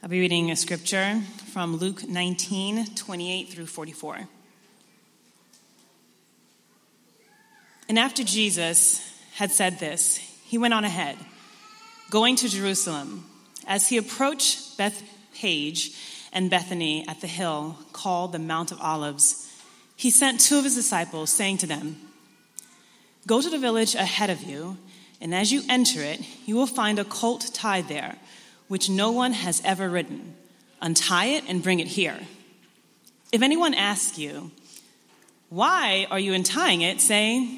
I'll be reading a scripture from Luke 19, 28 through 44. And after Jesus had said this, he went on ahead, going to Jerusalem. As he approached Bethpage and Bethany at the hill called the Mount of Olives, he sent two of his disciples, saying to them, "Go to the village ahead of you, and as you enter it, you will find a colt tied there, which no one has ever ridden. Untie it and bring it here. If anyone asks you, 'Why are you untying it?' say,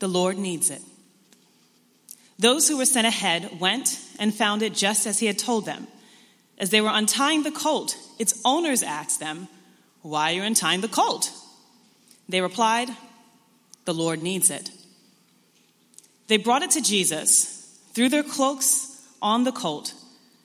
'The Lord needs it.'" Those who were sent ahead went and found it just as he had told them. As they were untying the colt, its owners asked them, "Why are you untying the colt?" They replied, "The Lord needs it." They brought it to Jesus, threw their cloaks on the colt,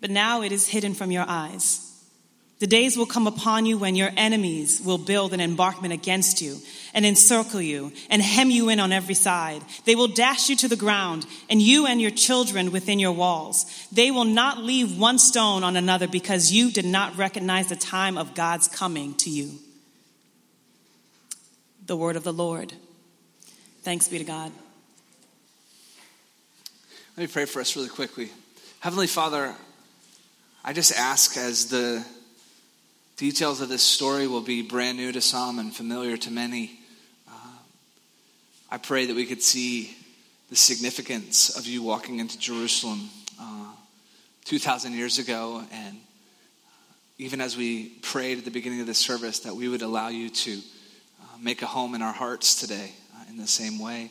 but now it is hidden from your eyes. The days will come upon you when your enemies will build an embankment against you and encircle you and hem you in on every side. They will dash you to the ground, and you and your children within your walls. They will not leave one stone on another because you did not recognize the time of God's coming to you." The word of the Lord. Thanks be to God. Let me pray for us really quickly. Heavenly Father, I just ask, as the details of this story will be brand new to some and familiar to many, I pray that we could see the significance of you walking into Jerusalem 2,000 years ago. And even as we prayed at the beginning of this service, that we would allow you to make a home in our hearts today in the same way,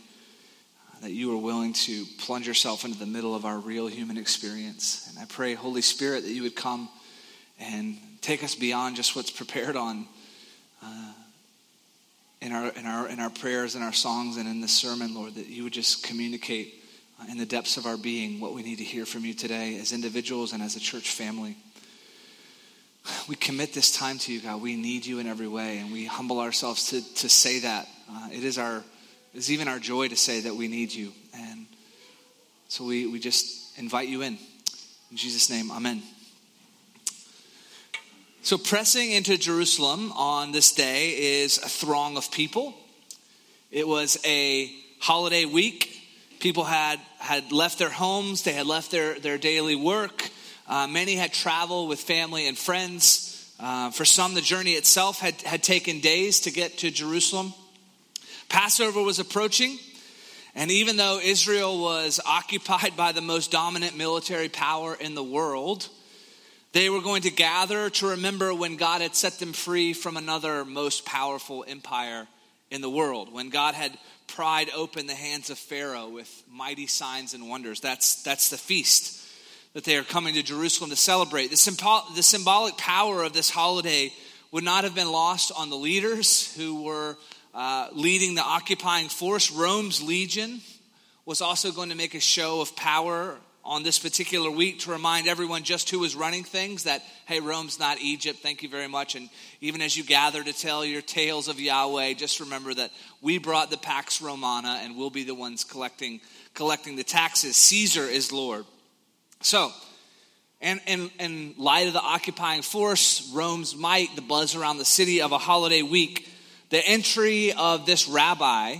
that you are willing to plunge yourself into the middle of our real human experience. And I pray, Holy Spirit, that you would come and take us beyond just what's prepared on in our prayers and our songs and in this sermon, Lord, that you would just communicate in the depths of our being what we need to hear from you today as individuals and as a church family. We commit this time to you, God. We need you in every way, and we humble ourselves to say that. It's even our joy to say that we need you. And so we just invite you in. In Jesus' name, amen. So pressing into Jerusalem on this day is a throng of people. It was a holiday week. People had left their homes. They had left their daily work. Many had traveled with family and friends. For some, the journey itself had taken days to get to Jerusalem. Passover was approaching, and even though Israel was occupied by the most dominant military power in the world, they were going to gather to remember when God had set them free from another most powerful empire in the world, when God had pried open the hands of Pharaoh with mighty signs and wonders. That's the feast that they are coming to Jerusalem to celebrate. The symbolic power of this holiday would not have been lost on the leaders who were leading the occupying force. Rome's legion was also going to make a show of power on this particular week to remind everyone just who was running things that, hey, Rome's not Egypt, thank you very much. And even as you gather to tell your tales of Yahweh, just remember that we brought the Pax Romana and we'll be the ones collecting the taxes. Caesar is Lord. So, and in light of the occupying force, Rome's might, the buzz around the city of a holiday week, the entry of this rabbi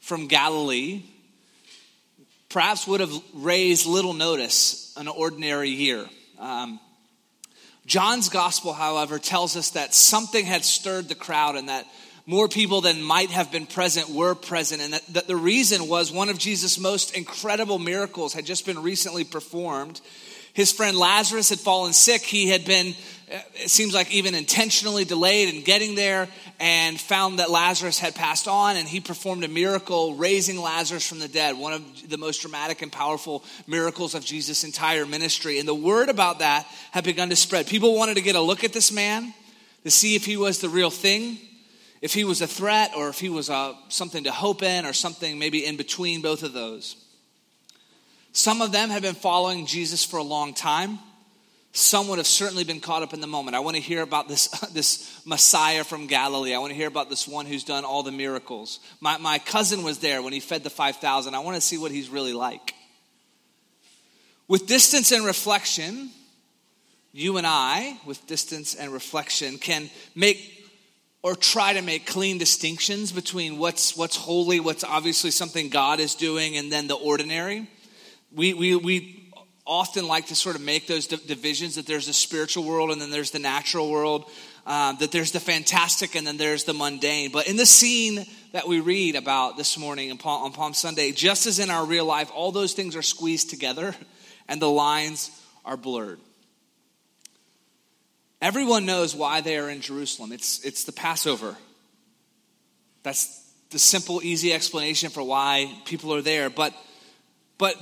from Galilee perhaps would have raised little notice in an ordinary year. John's gospel, however, tells us that something had stirred the crowd and that more people than might have been present were present, and that the reason was one of Jesus' most incredible miracles had just been recently performed. His friend Lazarus had fallen sick. He had been, it seems like, even intentionally delayed in getting there, and found that Lazarus had passed on, and he performed a miracle raising Lazarus from the dead, one of the most dramatic and powerful miracles of Jesus' entire ministry. And the word about that had begun to spread. People wanted to get a look at this man to see if he was the real thing, if he was a threat, or if he was something to hope in, or something maybe in between both of those. Some of them had been following Jesus for a long time. Some would have certainly been caught up in the moment. I want to hear about this Messiah from Galilee. I want to hear about this one who's done all the miracles. My cousin was there when he fed the 5,000. I want to see what he's really like. With distance and reflection, you and I, with distance and reflection, can make or try to make clean distinctions between what's holy, what's obviously something God is doing, and then the ordinary. We often like to sort of make those divisions, that there's the spiritual world and then there's the natural world, that there's the fantastic and then there's the mundane. But in the scene that we read about this morning on Palm Sunday, just as in our real life, all those things are squeezed together and the lines are blurred. Everyone knows why they are in Jerusalem. It's the Passover. That's the simple, easy explanation for why people are there. But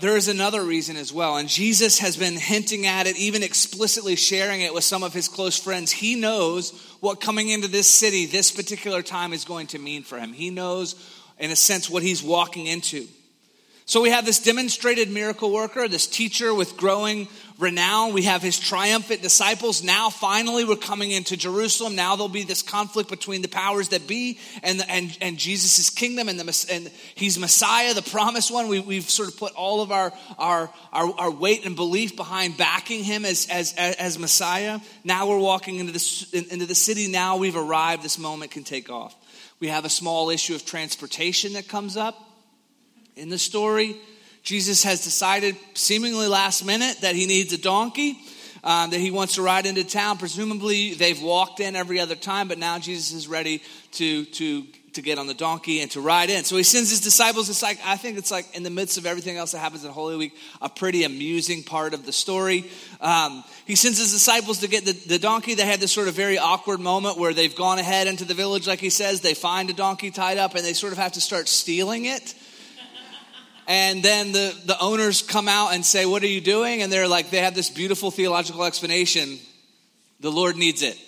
there is another reason as well. And Jesus has been hinting at it, even explicitly sharing it with some of his close friends. He knows what coming into this city, this particular time, is going to mean for him. He knows, in a sense, what he's walking into. So we have this demonstrated miracle worker, this teacher with growing renown. We have his triumphant disciples. Now, finally, we're coming into Jerusalem. Now there'll be this conflict between the powers that be and Jesus' kingdom, and he's Messiah, the promised one. We've sort of put all of our weight and belief behind backing him as Messiah. Now we're walking into the city. Now we've arrived. This moment can take off. We have a small issue of transportation that comes up. In the story, Jesus has decided, seemingly last minute, that he needs a donkey, that he wants to ride into town. Presumably, they've walked in every other time, but now Jesus is ready to get on the donkey and to ride in. So he sends his disciples. I think it's like, in the midst of everything else that happens in Holy Week, a pretty amusing part of the story. He sends his disciples to get the donkey. They had this sort of very awkward moment where they've gone ahead into the village, like he says. They find a donkey tied up, and they sort of have to start stealing it. And then the owners come out and say, "What are you doing?" And they have this beautiful theological explanation: the Lord needs it.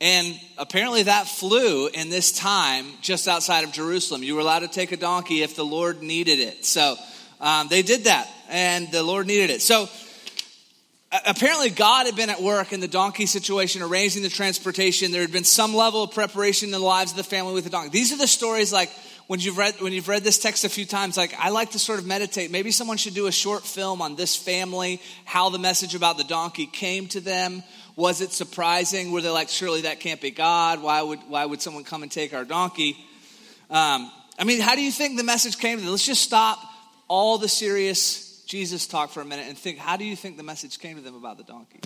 And apparently that flew in this time just outside of Jerusalem. You were allowed to take a donkey if the Lord needed it. So they did that, and the Lord needed it. So apparently God had been at work in the donkey situation, arranging the transportation. There had been some level of preparation in the lives of the family with the donkey. These are the stories like, when you've read this text a few times, like, I like to sort of meditate. Maybe someone should do a short film on this family, how the message about the donkey came to them. Was it surprising? Were they like, surely that can't be God? Why would someone come and take our donkey? How do you think the message came to them? Let's just stop all the serious Jesus talk for a minute and think, how do you think the message came to them about the donkey?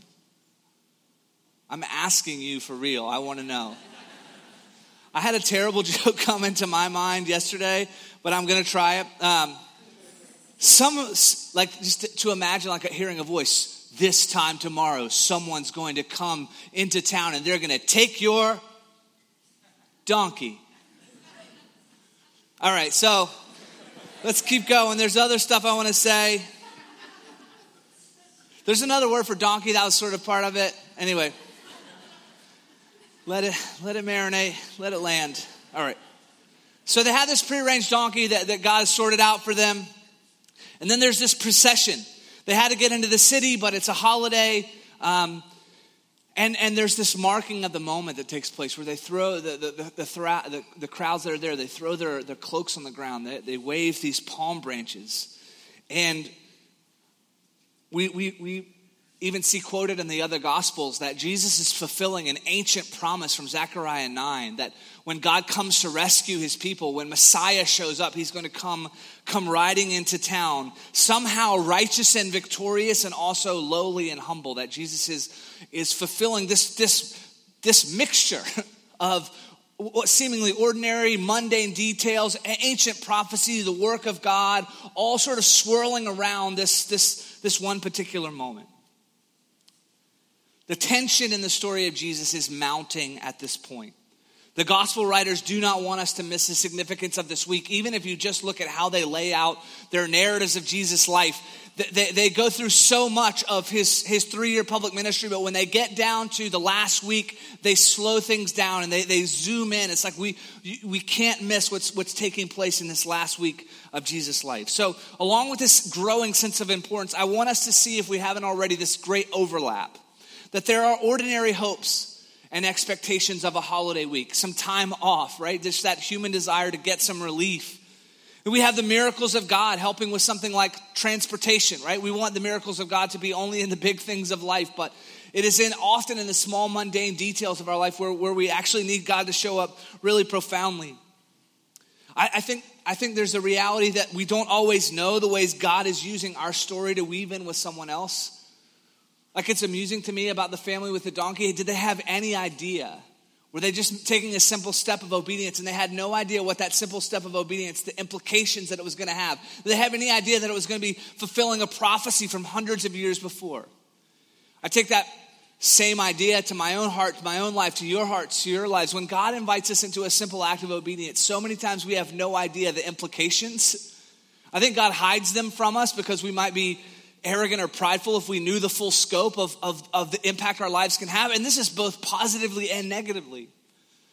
I'm asking you for real. I want to know. I had a terrible joke come into my mind yesterday, but I'm going to try it. Just to imagine like hearing a voice, this time tomorrow, someone's going to come into town and they're going to take your donkey. All right, so let's keep going. There's other stuff I want to say. There's another word for donkey. That was sort of part of it. Anyway. Let it marinate, let it land. All right. So they have this prearranged donkey that God has sorted out for them. And then there's this procession. They had to get into the city, but it's a holiday. And there's this marking of the moment that takes place where they throw the crowds that are there, they throw their cloaks on the ground. They wave these palm branches. And we even see quoted in the other Gospels that Jesus is fulfilling an ancient promise from Zechariah 9 that when God comes to rescue his people, when Messiah shows up, he's going to come riding into town, somehow righteous and victorious and also lowly and humble, that Jesus is fulfilling this mixture of seemingly ordinary, mundane details, ancient prophecy, the work of God, all sort of swirling around this one particular moment. The tension in the story of Jesus is mounting at this point. The gospel writers do not want us to miss the significance of this week, even if you just look at how they lay out their narratives of Jesus' life. They go through so much of his 3-year public ministry, but when they get down to the last week, they slow things down and they zoom in. It's like we can't miss what's taking place in this last week of Jesus' life. So along with this growing sense of importance, I want us to see, if we haven't already, this great overlap, that there are ordinary hopes and expectations of a holiday week, some time off, right? Just that human desire to get some relief. And we have the miracles of God helping with something like transportation, right? We want the miracles of God to be only in the big things of life, but it is often in the small, mundane details of our life where we actually need God to show up really profoundly. I think there's a reality that we don't always know the ways God is using our story to weave in with someone else. Like, it's amusing to me about the family with the donkey. Did they have any idea? Were they just taking a simple step of obedience and they had no idea what that simple step of obedience, the implications that it was going to have? Did they have any idea that it was going to be fulfilling a prophecy from hundreds of years before? I take that same idea to my own heart, to my own life, to your hearts, to your lives. When God invites us into a simple act of obedience, so many times we have no idea the implications. I think God hides them from us because we might be arrogant or prideful if we knew the full scope of the impact our lives can have. And this is both positively and negatively.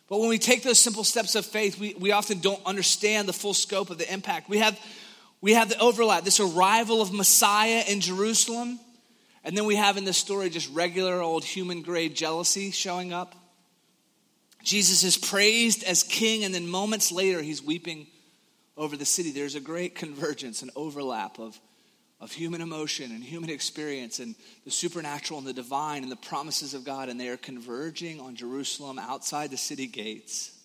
But when we take those simple steps of faith, we often don't understand the full scope of the impact. We have the overlap, this arrival of Messiah in Jerusalem, and then we have in this story just regular old human grade jealousy showing up. Jesus is praised as king, and then moments later he's weeping over the city. There's a great convergence, an overlap of human emotion and human experience and the supernatural and the divine and the promises of God, and they are converging on Jerusalem outside the city gates.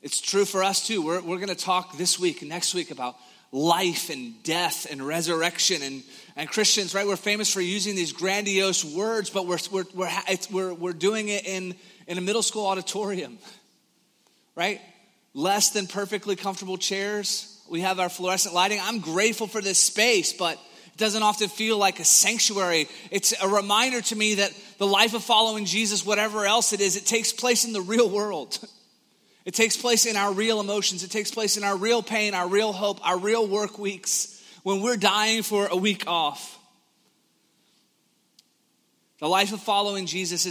It's true for us too. We're going to talk this week and next week about life and death and resurrection, and Christians, right? We're famous for using these grandiose words, but we're doing it in a middle school auditorium, right? Less than perfectly comfortable chairs. We have our fluorescent lighting. I'm grateful for this space, but it doesn't often feel like a sanctuary. It's a reminder to me that the life of following Jesus, whatever else it is, it takes place in the real world. It takes place in our real emotions. It takes place in our real pain, our real hope, our real work weeks, when we're dying for a week off. The life of following Jesus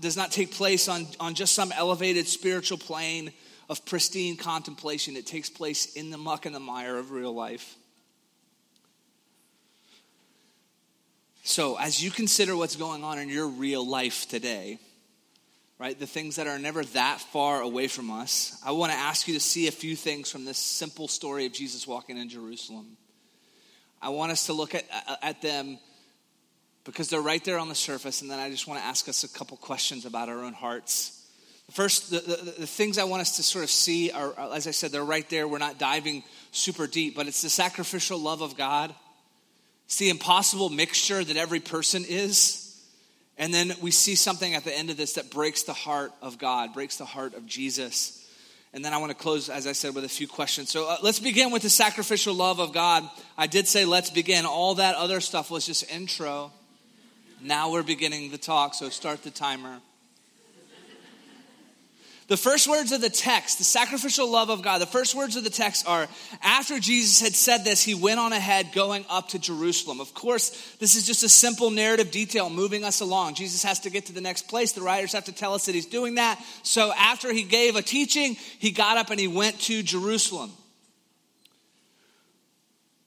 does not take place on just some elevated spiritual plane of pristine contemplation. It takes place in the muck and the mire of real life. So as you consider what's going on in your real life today, right, the things that are never that far away from us, I want to ask you to see a few things from this simple story of Jesus walking in Jerusalem. I want us to look at them because they're right there on the surface, and then I just want to ask us a couple questions about our own hearts. First, the things I want us to sort of see are, as I said, they're right there. We're not diving super deep, but it's the sacrificial love of God. It's the impossible mixture that every person is. And then we see something at the end of this that breaks the heart of God, breaks the heart of Jesus. And then I want to close, as I said, with a few questions. So let's begin with the sacrificial love of God. I did say let's begin. All that other stuff was just intro. Now we're beginning the talk, so start the timer. The first words of the text, the sacrificial love of God, the first words of the text are, after Jesus had said this, he went on ahead going up to Jerusalem. Of course, this is just a simple narrative detail moving us along. Jesus has to get to the next place. The writers have to tell us that he's doing that. So after he gave a teaching, he got up and he went to Jerusalem.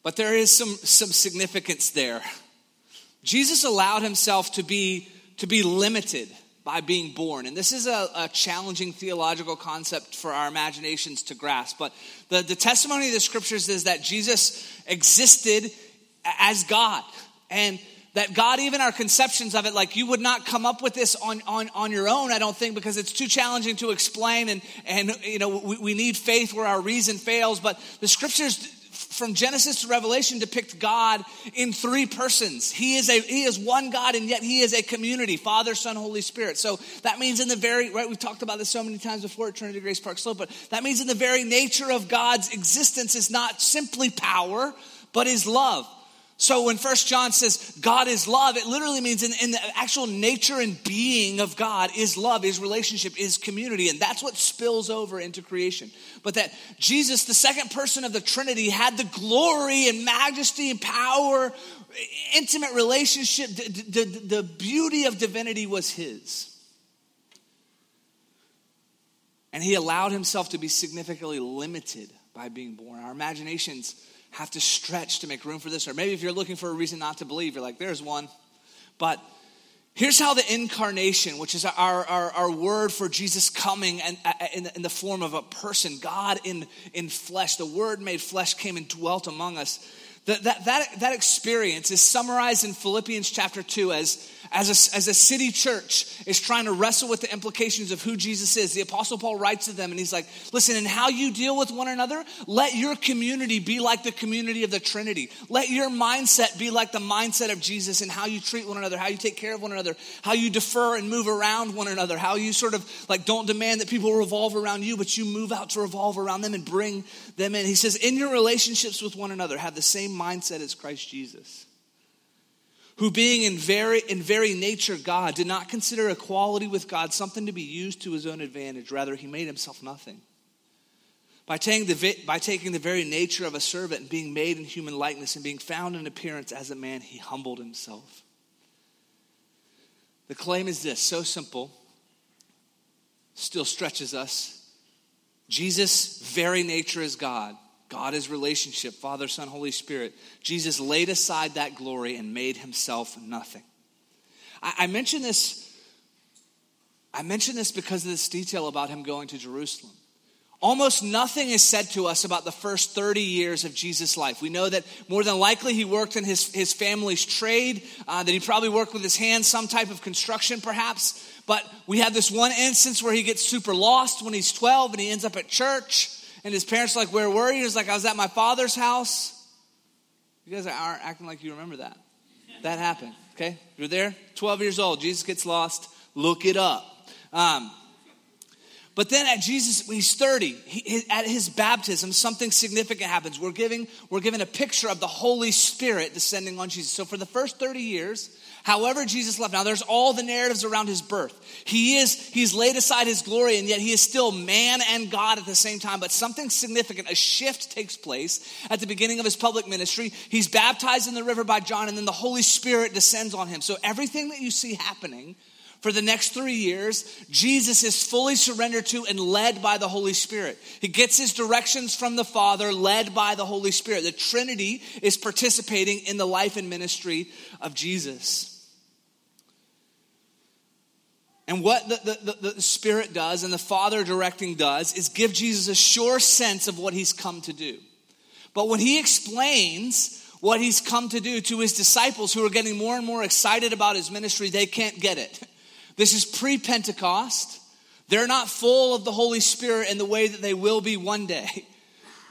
But there is some significance there. Jesus allowed himself to be limited by being born. And this is a challenging theological concept for our imaginations to grasp. But the testimony of the scriptures is that Jesus existed as God. And that God, even our conceptions of it, like you would not come up with this on your own, I don't think, because it's too challenging to explain. And you know, we need faith where our reason fails. But the scriptures from Genesis to Revelation depict God in three persons. He is one God, and yet he is a community, Father, Son, Holy Spirit. So that means in the very, right, we've talked about this so many times before at Trinity Grace Park Slope, but that means in the very nature of God's existence is not simply power, but is love. So when 1 John says God is love, it literally means in the actual nature and being of God is love, is relationship, is community. And that's what spills over into creation. But that Jesus, the second person of the Trinity, had the glory and majesty and power, intimate relationship. The beauty of divinity was his. And he allowed himself to be significantly limited by being born. Our imaginations have to stretch to make room for this. Or maybe if you're looking for a reason not to believe, you're like, there's one. But here's how the incarnation, which is our word for Jesus coming and in the form of a person, God in flesh, the word made flesh came and dwelt among us. That experience is summarized in Philippians chapter 2 as a city church is trying to wrestle with the implications of who Jesus is. The Apostle Paul writes to them and he's like, listen, in how you deal with one another, let your community be like the community of the Trinity. Let your mindset be like the mindset of Jesus in how you treat one another, how you take care of one another, how you defer and move around one another, how you sort of like don't demand that people revolve around you, but you move out to revolve around them and bring them in. He says, in your relationships with one another, have the same mindset as Christ Jesus, who being in very nature God, did not consider equality with God something to be used to his own advantage. Rather, he made himself nothing. By taking the very nature of a servant and being made in human likeness and being found in appearance as a man, he humbled himself. The claim is this, so simple, still stretches us. Jesus' very nature is God. God is relationship, Father, Son, Holy Spirit. Jesus laid aside that glory and made himself nothing. I mention this because of this detail about him going to Jerusalem. Almost nothing is said to us about the first 30 years of Jesus' life. We know that more than likely he worked in his family's trade, that he probably worked with his hands, some type of construction perhaps. But we have this one instance where he gets super lost when he's 12 and he ends up at church. And his parents are like, where were you? He's like, I was at my father's house. You guys aren't acting like you remember that. That happened, okay? You're there, 12 years old. Jesus gets lost. Look it up. But then at Jesus, he's 30. At his baptism, something significant happens. We're given a picture of the Holy Spirit descending on Jesus. So for the first 30 years, however Jesus left. Now there's all the narratives around his birth. He's laid aside his glory, and yet he is still man and God at the same time. But something significant, a shift takes place at the beginning of his public ministry. He's baptized in the river by John, and then the Holy Spirit descends on him. So everything that you see happening for the next 3 years, Jesus is fully surrendered to and led by the Holy Spirit. He gets his directions from the Father, led by the Holy Spirit. The Trinity is participating in the life and ministry of Jesus. And what the Spirit does and the Father directing does is give Jesus a sure sense of what he's come to do. But when he explains what he's come to do to his disciples who are getting more and more excited about his ministry, they can't get it. This is pre-Pentecost. They're not full of the Holy Spirit in the way that they will be one day.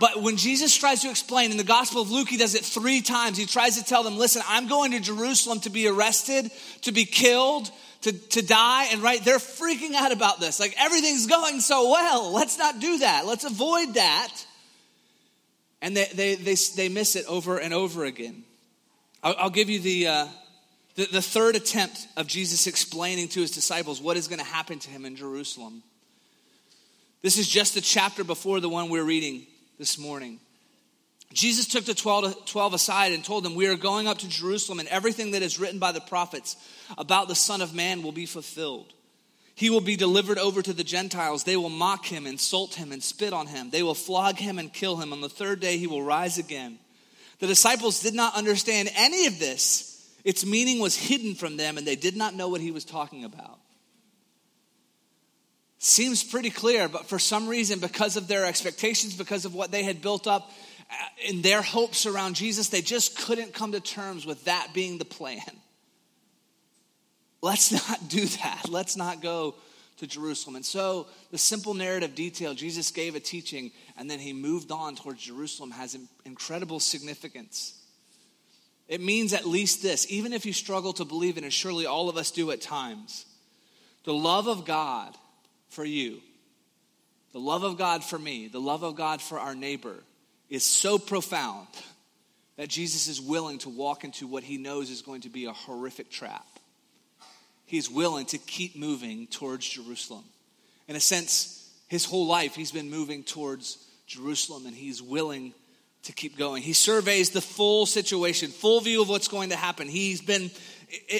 But when Jesus tries to explain, in the Gospel of Luke, he does it 3 times. He tries to tell them, listen, I'm going to Jerusalem to be arrested, to be killed, to die. And right, they're freaking out about this. Like, everything's going so well. Let's not do that. Let's avoid that. And they miss it over and over again. I'll give you the third attempt of Jesus explaining to his disciples what is going to happen to him in Jerusalem. This is just the chapter before the one we're reading this morning. Jesus took the 12 aside and told them, we are going up to Jerusalem, and everything that is written by the prophets about the Son of Man will be fulfilled. He will be delivered over to the Gentiles. They will mock him, insult him, and spit on him. They will flog him and kill him. On the 3rd day, he will rise again. The disciples did not understand any of this. Its meaning was hidden from them, and they did not know what he was talking about. Seems pretty clear, but for some reason, because of their expectations, because of what they had built up in their hopes around Jesus, they just couldn't come to terms with that being the plan. Let's not do that. Let's not go to Jerusalem. And so the simple narrative detail, Jesus gave a teaching and then he moved on towards Jerusalem, has incredible significance. It means at least this, even if you struggle to believe in it, surely all of us do at times, the love of God for you, the love of God for me, the love of God for our neighbor is so profound that Jesus is willing to walk into what he knows is going to be a horrific trap. He's willing to keep moving towards Jerusalem. In a sense, his whole life he's been moving towards Jerusalem and he's willing to keep going. He surveys the full situation, full view of what's going to happen. He's been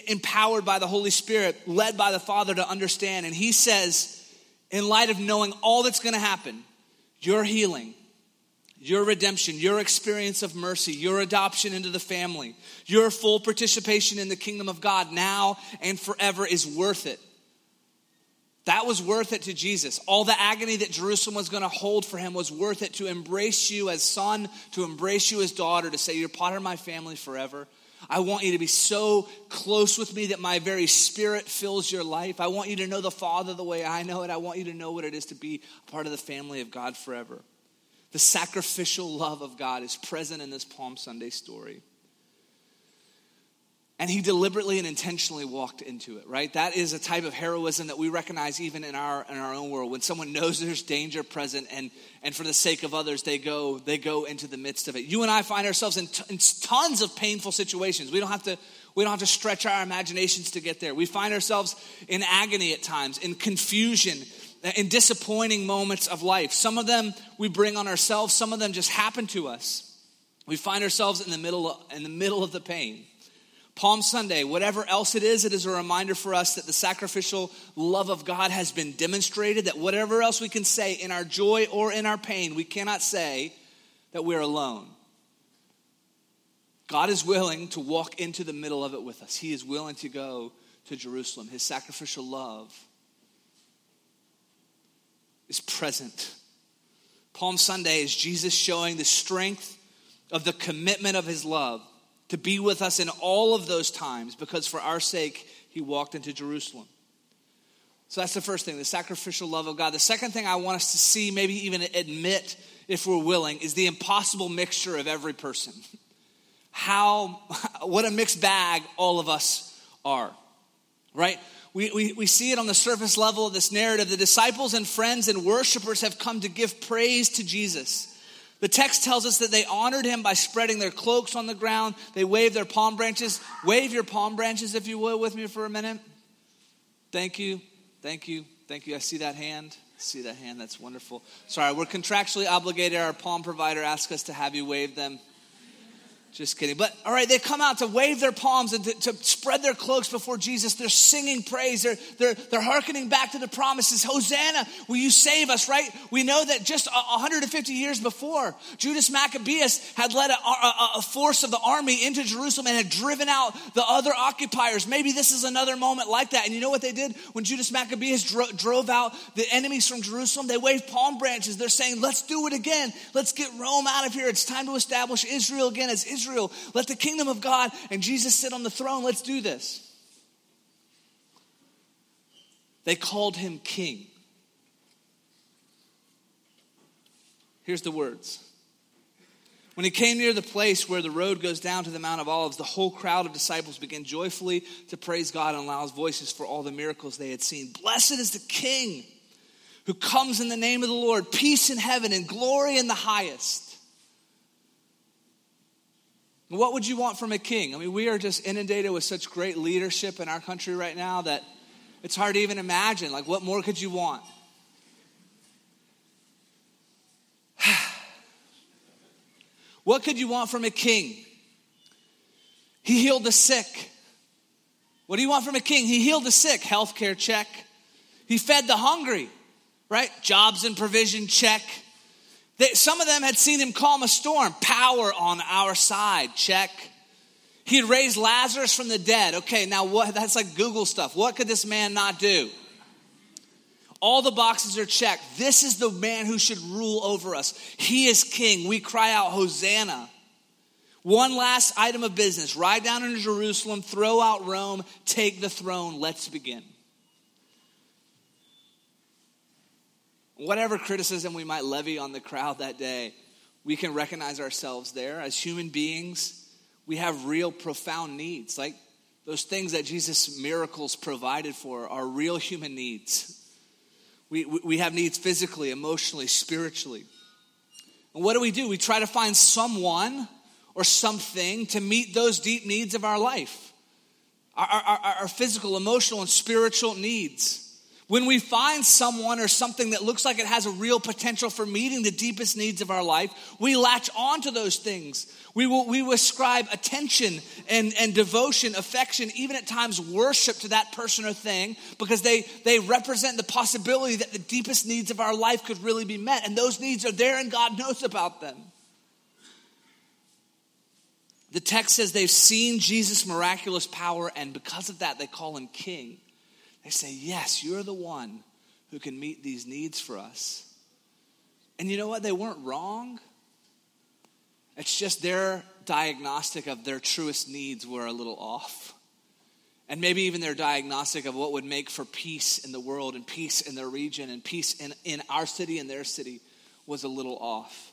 empowered by the Holy Spirit, led by the Father to understand. And he says, in light of knowing all that's going to happen, your healing, your redemption, your experience of mercy, your adoption into the family, your full participation in the kingdom of God now and forever is worth it. That was worth it to Jesus. All the agony that Jerusalem was going to hold for him was worth it to embrace you as son, to embrace you as daughter, to say, you're part of my family forever. I want you to be so close with me that my very spirit fills your life. I want you to know the Father the way I know it. I want you to know what it is to be a part of the family of God forever. The sacrificial love of God is present in this Palm Sunday story. And he deliberately and intentionally walked into it, right? That is a type of heroism that we recognize even in our own world. When someone knows there's danger present and for the sake of others, they go into the midst of it. You and I find ourselves in tons of painful situations. We don't have to stretch our imaginations to get there. We find ourselves in agony at times, in confusion, in disappointing moments of life. Some of them we bring on ourselves, some of them just happen to us. We find ourselves in the middle of the pain. Palm Sunday, whatever else it is a reminder for us that the sacrificial love of God has been demonstrated, that whatever else we can say in our joy or in our pain, we cannot say that we're alone. God is willing to walk into the middle of it with us. He is willing to go to Jerusalem. His sacrificial love is present. Palm Sunday is Jesus showing the strength of the commitment of his love to be with us in all of those times, because for our sake, he walked into Jerusalem. So that's the first thing, the sacrificial love of God. The second thing I want us to see, maybe even admit, if we're willing, is the impossible mixture of every person. What a mixed bag all of us are, right? We see it on the surface level of this narrative. The disciples and friends and worshipers have come to give praise to Jesus. The text tells us that they honored him by spreading their cloaks on the ground. They waved their palm branches. Wave your palm branches, if you will, with me for a minute. Thank you. Thank you. Thank you. I see that hand. That's wonderful. Sorry, we're contractually obligated. Our palm provider asked us to have you wave them. Just kidding. But all right, they come out to wave their palms and to spread their cloaks before Jesus. They're singing praise. They're hearkening back to the promises. Hosanna, will you save us, right? We know that just 150 years before, Judas Maccabeus had led a force of the army into Jerusalem and had driven out the other occupiers. Maybe this is another moment like that. And you know what they did? When Judas Maccabeus drove out the enemies from Jerusalem, they waved palm branches. They're saying, let's do it again. Let's get Rome out of here. It's time to establish Israel again as Israel, let the kingdom of God and Jesus sit on the throne. Let's do this. They called him king. Here's the words. When he came near the place where the road goes down to the Mount of Olives, the whole crowd of disciples began joyfully to praise God in loud voices for all the miracles they had seen. Blessed is the King who comes in the name of the Lord, peace in heaven and glory in the highest. What would you want from a king? I mean, we are just inundated with such great leadership in our country right now that it's hard to even imagine. Like, what more could you want? What could you want from a king? He healed the sick. What do you want from a king? He healed the sick. Healthcare, check. He fed the hungry, right? Jobs and provision, check. Some of them had seen him calm a storm. Power on our side, check. He had raised Lazarus from the dead. Okay, now what? That's like Google stuff. What could this man not do? All the boxes are checked. This is the man who should rule over us. He is king. We cry out, Hosanna. One last item of business. Ride down into Jerusalem, throw out Rome, take the throne. Let's begin. Whatever criticism we might levy on the crowd that day, we can recognize ourselves there. As human beings, we have real profound needs. Like those things that Jesus' miracles provided for are real human needs. We have needs physically, emotionally, spiritually. And what do? We try to find someone or something to meet those deep needs of our life. Our physical, emotional, and spiritual needs. When we find someone or something that looks like it has a real potential for meeting the deepest needs of our life, we latch on to those things. We will ascribe attention and devotion, affection, even at times worship to that person or thing, because they represent the possibility that the deepest needs of our life could really be met. And those needs are there and God knows about them. The text says they've seen Jesus' miraculous power, and because of that, they call him king. They say, yes, you're the one who can meet these needs for us. And you know what? They weren't wrong. It's just their diagnostic of their truest needs were a little off. And maybe even their diagnostic of what would make for peace in the world and peace in their region and peace in our city and their city was a little off.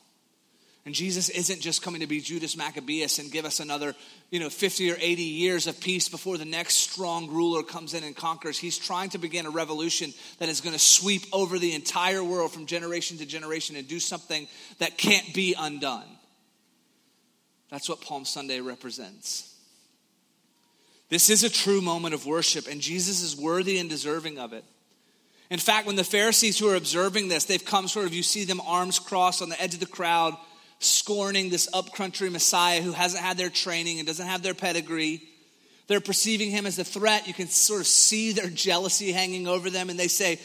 And Jesus isn't just coming to be Judas Maccabeus and give us another, 50 or 80 years of peace before the next strong ruler comes in and conquers. He's trying to begin a revolution that is going to sweep over the entire world from generation to generation and do something that can't be undone. That's what Palm Sunday represents. This is a true moment of worship, and Jesus is worthy and deserving of it. In fact, when the Pharisees who are observing this, they've come you see them arms crossed on the edge of the crowd, scorning this upcountry Messiah who hasn't had their training and doesn't have their pedigree. They're perceiving him as a threat. You can see their jealousy hanging over them. And they say,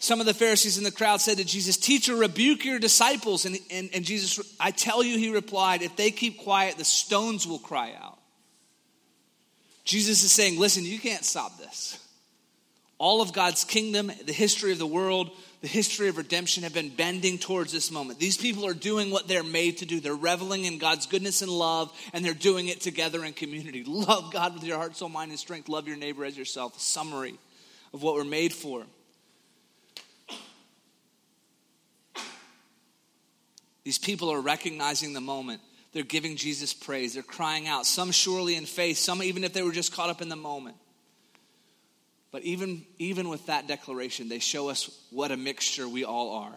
some of the Pharisees in the crowd said to Jesus, "Teacher, rebuke your disciples." And Jesus, "I tell you," he replied, "if they keep quiet, the stones will cry out." Jesus is saying, listen, you can't stop this. All of God's kingdom, the history of the world, the history of redemption have been bending towards this moment. These people are doing what they're made to do. They're reveling in God's goodness and love, and they're doing it together in community. Love God with your heart, soul, mind, and strength. Love your neighbor as yourself. A summary of what we're made for. These people are recognizing the moment. They're giving Jesus praise. They're crying out, some surely in faith, some even if they were just caught up in the moment. But even with that declaration, they show us what a mixture we all are.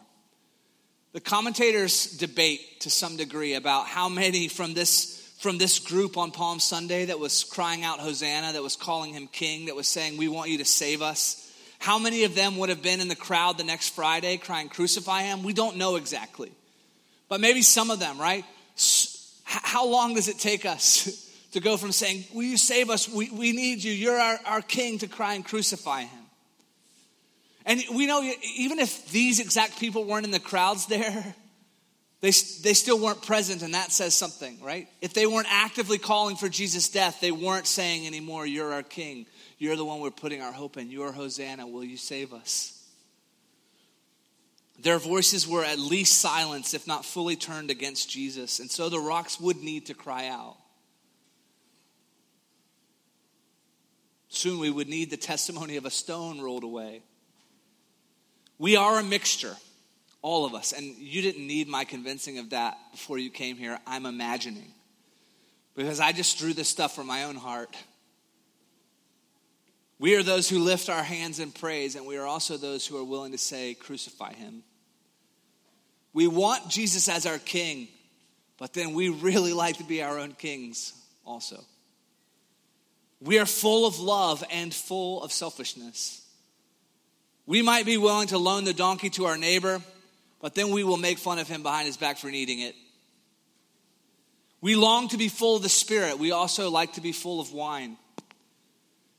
The commentators debate to some degree about how many from this group on Palm Sunday that was crying out Hosanna, that was calling him king, that was saying, "We want you to save us," how many of them would have been in the crowd the next Friday crying, "Crucify him"? We don't know exactly. But maybe some of them, right? How long does it take us to go from saying, "Will you save us? We need you. You're our king," to cry and crucify him? And we know even if these exact people weren't in the crowds there, they still weren't present, and that says something, right? If they weren't actively calling for Jesus' death, they weren't saying anymore, "You're our king. You're the one we're putting our hope in. You're Hosanna. Will you save us?" Their voices were at least silenced, if not fully turned against Jesus. And so the rocks would need to cry out. Soon we would need the testimony of a stone rolled away. We are a mixture, all of us. And you didn't need my convincing of that before you came here. I'm imagining, because I just drew this stuff from my own heart. We are those who lift our hands in praise, and we are also those who are willing to say, "Crucify him." We want Jesus as our king, but then we really like to be our own kings also. We are full of love and full of selfishness. We might be willing to loan the donkey to our neighbor, but then we will make fun of him behind his back for needing it. We long to be full of the Spirit. We also like to be full of wine.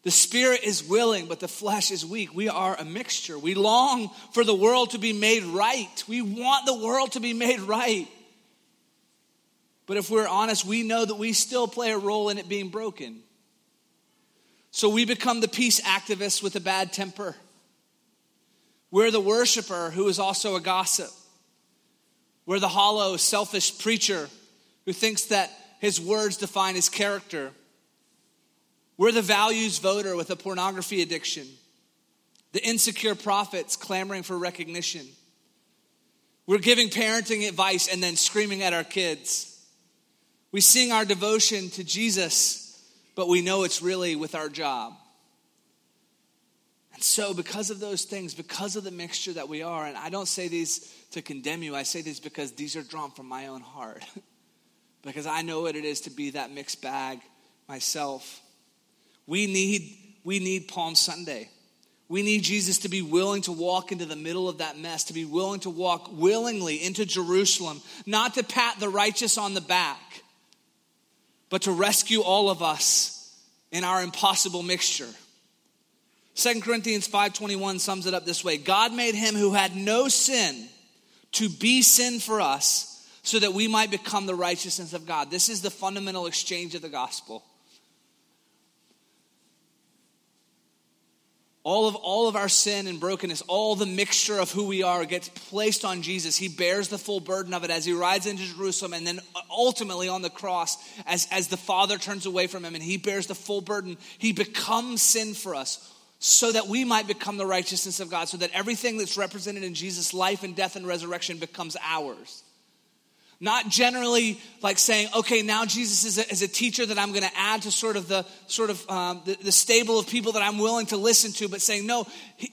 The Spirit is willing, but the flesh is weak. We are a mixture. We long for the world to be made right. We want the world to be made right. But if we're honest, we know that we still play a role in it being broken. So we become the peace activists with a bad temper. We're the worshiper who is also a gossip. We're the hollow, selfish preacher who thinks that his words define his character. We're the values voter with a pornography addiction. The insecure prophets clamoring for recognition. We're giving parenting advice and then screaming at our kids. We sing our devotion to Jesus, but we know it's really with our job. And so because of those things, because of the mixture that we are, and I don't say these to condemn you, I say these because these are drawn from my own heart. Because I know what it is to be that mixed bag myself. We need Palm Sunday. We need Jesus to be willing to walk into the middle of that mess, to be willing to walk willingly into Jerusalem, not to pat the righteous on the back, but to rescue all of us in our impossible mixture. 2 Corinthians 5:21 sums it up this way. God made him who had no sin to be sin for us so that we might become the righteousness of God. This is the fundamental exchange of the gospel. All of our sin and brokenness, all the mixture of who we are gets placed on Jesus. He bears the full burden of it as he rides into Jerusalem and then ultimately on the cross as the Father turns away from him and he bears the full burden. He becomes sin for us so that we might become the righteousness of God, so that everything that's represented in Jesus' life and death and resurrection becomes ours. Not generally like saying, okay, now Jesus is a teacher that I'm going to add to the stable of people that I'm willing to listen to, but saying, no,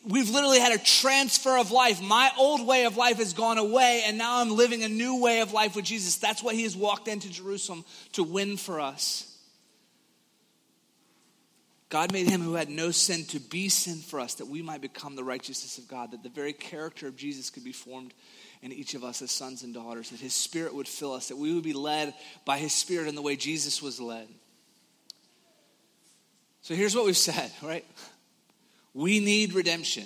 we've literally had a transfer of life. My old way of life has gone away, and now I'm living a new way of life with Jesus. That's what he has walked into Jerusalem to win for us. God made him who had no sin to be sin for us, that we might become the righteousness of God, that the very character of Jesus could be formed in each of us as sons and daughters, that his Spirit would fill us, that we would be led by his Spirit in the way Jesus was led. So here's what we've said, right? We need redemption.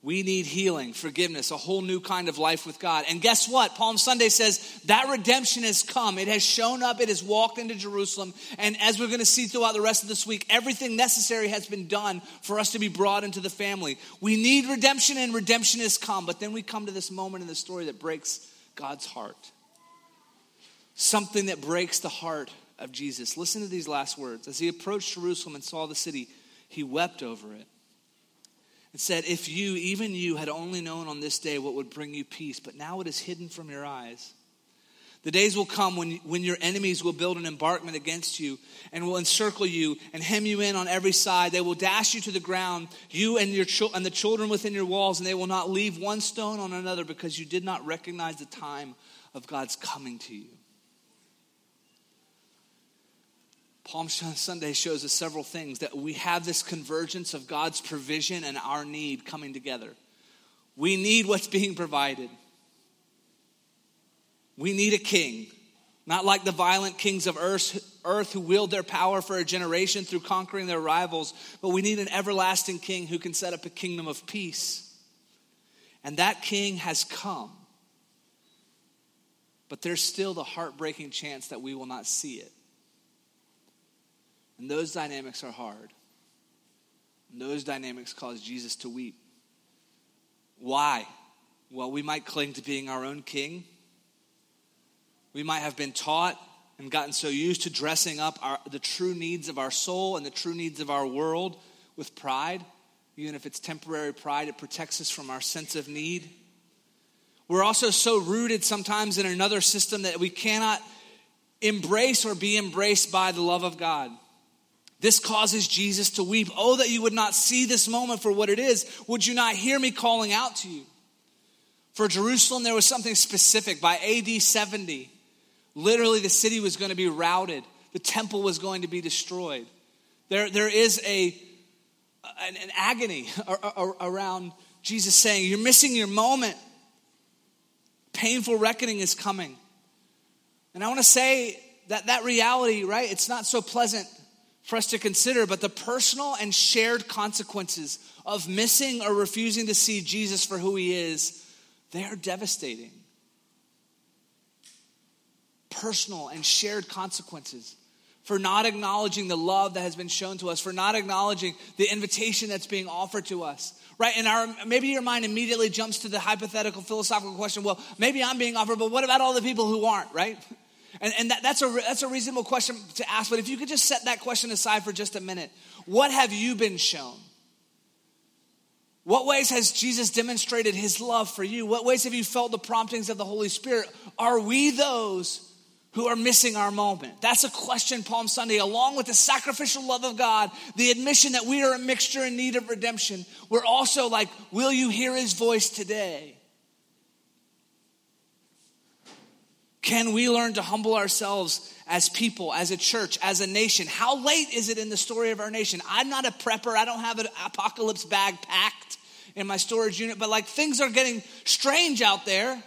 We need healing, forgiveness, a whole new kind of life with God. And guess what? Palm Sunday says that redemption has come. It has shown up. It has walked into Jerusalem. And as we're going to see throughout the rest of this week, everything necessary has been done for us to be brought into the family. We need redemption, and redemption has come. But then we come to this moment in the story that breaks God's heart. Something that breaks the heart of Jesus. Listen to these last words. As he approached Jerusalem and saw the city, he wept over it. It said, if you, even you, had only known on this day what would bring you peace, but now it is hidden from your eyes. The days will come when your enemies will build an embankment against you and will encircle you and hem you in on every side. They will dash you to the ground, you and the children within your walls, and they will not leave one stone on another because you did not recognize the time of God's coming to you. Palm Sunday shows us several things, that we have this convergence of God's provision and our need coming together. We need what's being provided. We need a king, not like the violent kings of earth who wield their power for a generation through conquering their rivals, but we need an everlasting king who can set up a kingdom of peace. And that king has come, but there's still the heartbreaking chance that we will not see it. And those dynamics are hard. And those dynamics cause Jesus to weep. Why? Well, we might cling to being our own king. We might have been taught and gotten so used to dressing up the true needs of our soul and the true needs of our world with pride. Even if it's temporary pride, it protects us from our sense of need. We're also so rooted sometimes in another system that we cannot embrace or be embraced by the love of God. This causes Jesus to weep. Oh, that you would not see this moment for what it is. Would you not hear me calling out to you? For Jerusalem, there was something specific. By AD 70, literally the city was going to be routed. The temple was going to be destroyed. There is an agony around Jesus saying, you're missing your moment. Painful reckoning is coming. And I want to say that reality, right, it's not so pleasant for us to consider, but the personal and shared consequences of missing or refusing to see Jesus for who he is, they are devastating. Personal and shared consequences. for not acknowledging the love that has been shown to us, for not acknowledging the invitation that's being offered to us, right? And maybe your mind immediately jumps to the hypothetical philosophical question, well, maybe I'm being offered, but what about all the people who aren't, right? And that's a reasonable question to ask, but if you could just set that question aside for just a minute. What have you been shown? What ways has Jesus demonstrated his love for you? What ways have you felt the promptings of the Holy Spirit? Are we those who are missing our moment? That's a question Palm Sunday, along with the sacrificial love of God, the admission that we are a mixture in need of redemption. We're also like, will you hear his voice today? Can we learn to humble ourselves as people, as a church, as a nation? How late is it in the story of our nation? I'm not a prepper. I don't have an apocalypse bag packed in my storage unit, but like things are getting strange out there.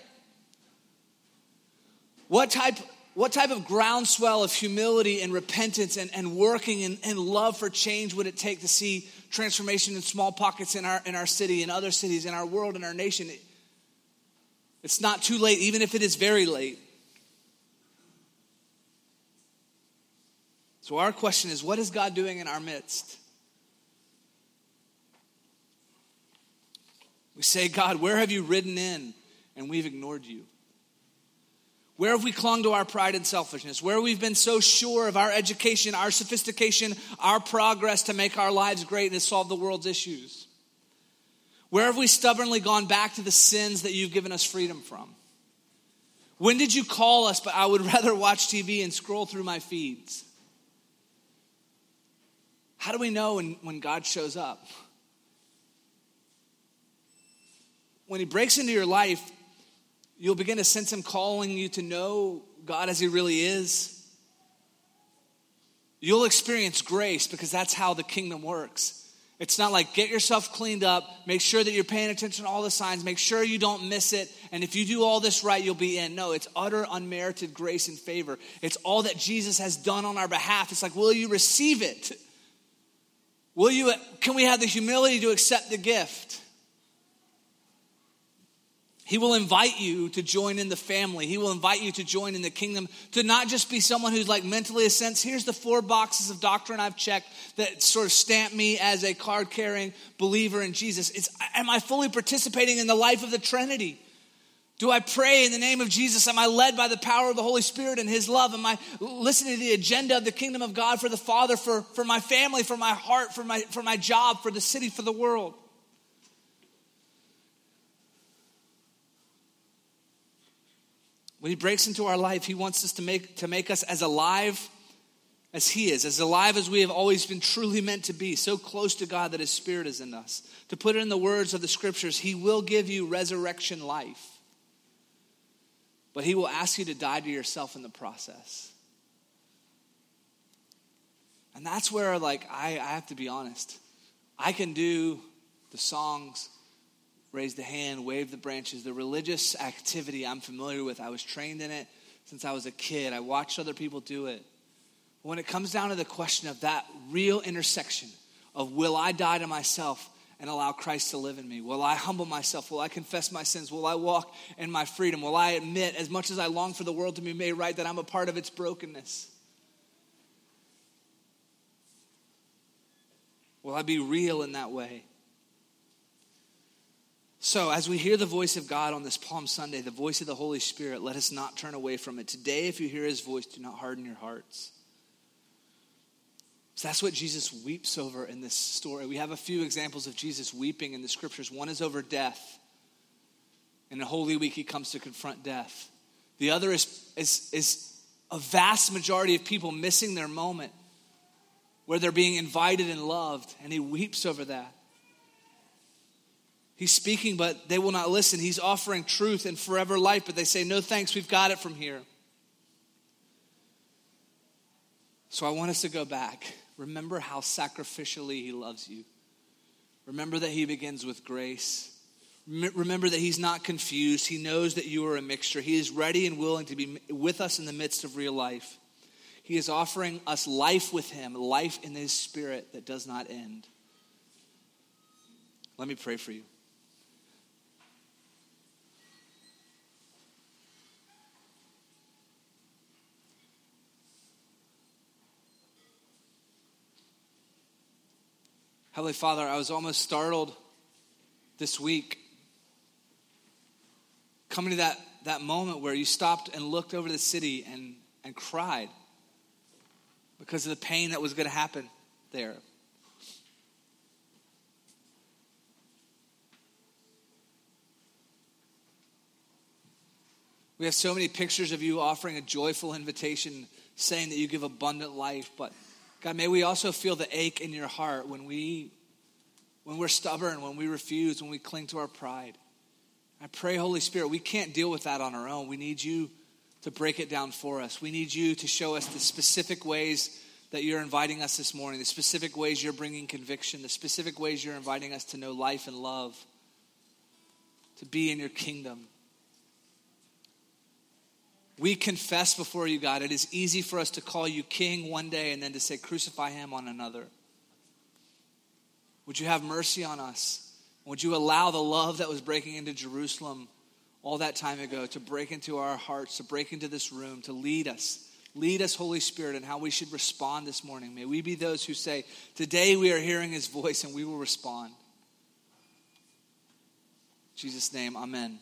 What type of groundswell of humility and repentance and working and love for change would it take to see transformation in small pockets in our city, in other cities, in our world, in our nation? It's not too late, even if it is very late. So our question is, what is God doing in our midst? We say, God, where have you ridden in and we've ignored you? Where have we clung to our pride and selfishness? Where we've been so sure of our education, our sophistication, our progress to make our lives great and to solve the world's issues? Where have we stubbornly gone back to the sins that you've given us freedom from? When did you call us, but I would rather watch TV and scroll through my feeds? How do we know when God shows up? When he breaks into your life, you'll begin to sense him calling you to know God as he really is. You'll experience grace because that's how the kingdom works. It's not like get yourself cleaned up, make sure that you're paying attention to all the signs, make sure you don't miss it, and if you do all this right, you'll be in. No, it's utter unmerited grace and favor. It's all that Jesus has done on our behalf. It's like, will you receive it? Can we have the humility to accept the gift? He will invite you to join in the family. He will invite you to join in the kingdom, to not just be someone who's like mentally assents, here's the 4 boxes of doctrine I've checked that sort of stamp me as a card-carrying believer in Jesus. Am I fully participating in the life of the Trinity? Do I pray in the name of Jesus? Am I led by the power of the Holy Spirit and his love? Am I listening to the agenda of the kingdom of God for the Father, for my family, for my heart, for my job, for the city, for the world? When he breaks into our life, he wants us to make us as alive as he is, as alive as we have always been truly meant to be, so close to God that his Spirit is in us. To put it in the words of the scriptures, he will give you resurrection life. But he will ask you to die to yourself in the process. And that's where, like, I have to be honest. I can do the songs, raise the hand, wave the branches, the religious activity I'm familiar with. I was trained in it since I was a kid. I watched other people do it. When it comes down to the question of that real intersection of will I die to myself and allow Christ to live in me? Will I humble myself? Will I confess my sins? Will I walk in my freedom? Will I admit, as much as I long for the world to be made right, that I'm a part of its brokenness? Will I be real in that way? So as we hear the voice of God on this Palm Sunday, the voice of the Holy Spirit, let us not turn away from it. Today, if you hear his voice, do not harden your hearts. So that's what Jesus weeps over in this story. We have a few examples of Jesus weeping in the scriptures. One is over death. In Holy Week, he comes to confront death. The other is a vast majority of people missing their moment where they're being invited and loved, and he weeps over that. He's speaking, but they will not listen. He's offering truth and forever life, but they say, no thanks, we've got it from here. So I want us to go back. Remember how sacrificially he loves you. Remember that he begins with grace. Remember that he's not confused. He knows that you are a mixture. He is ready and willing to be with us in the midst of real life. He is offering us life with him, life in his Spirit that does not end. Let me pray for you. Heavenly Father, I was almost startled this week coming to that moment where you stopped and looked over the city and cried because of the pain that was going to happen there. We have so many pictures of you offering a joyful invitation, saying that you give abundant life, but God, may we also feel the ache in your heart when we're stubborn, when we refuse, when we cling to our pride. I pray, Holy Spirit, we can't deal with that on our own. We need you to break it down for us. We need you to show us the specific ways that you're inviting us this morning, the specific ways you're bringing conviction, the specific ways you're inviting us to know life and love, to be in your kingdom. We confess before you, God, it is easy for us to call you king one day and then to say, crucify him on another. Would you have mercy on us? Would you allow the love that was breaking into Jerusalem all that time ago to break into our hearts, to break into this room, to lead us? Lead us, Holy Spirit, in how we should respond this morning. May we be those who say, today we are hearing his voice and we will respond. In Jesus' name, amen.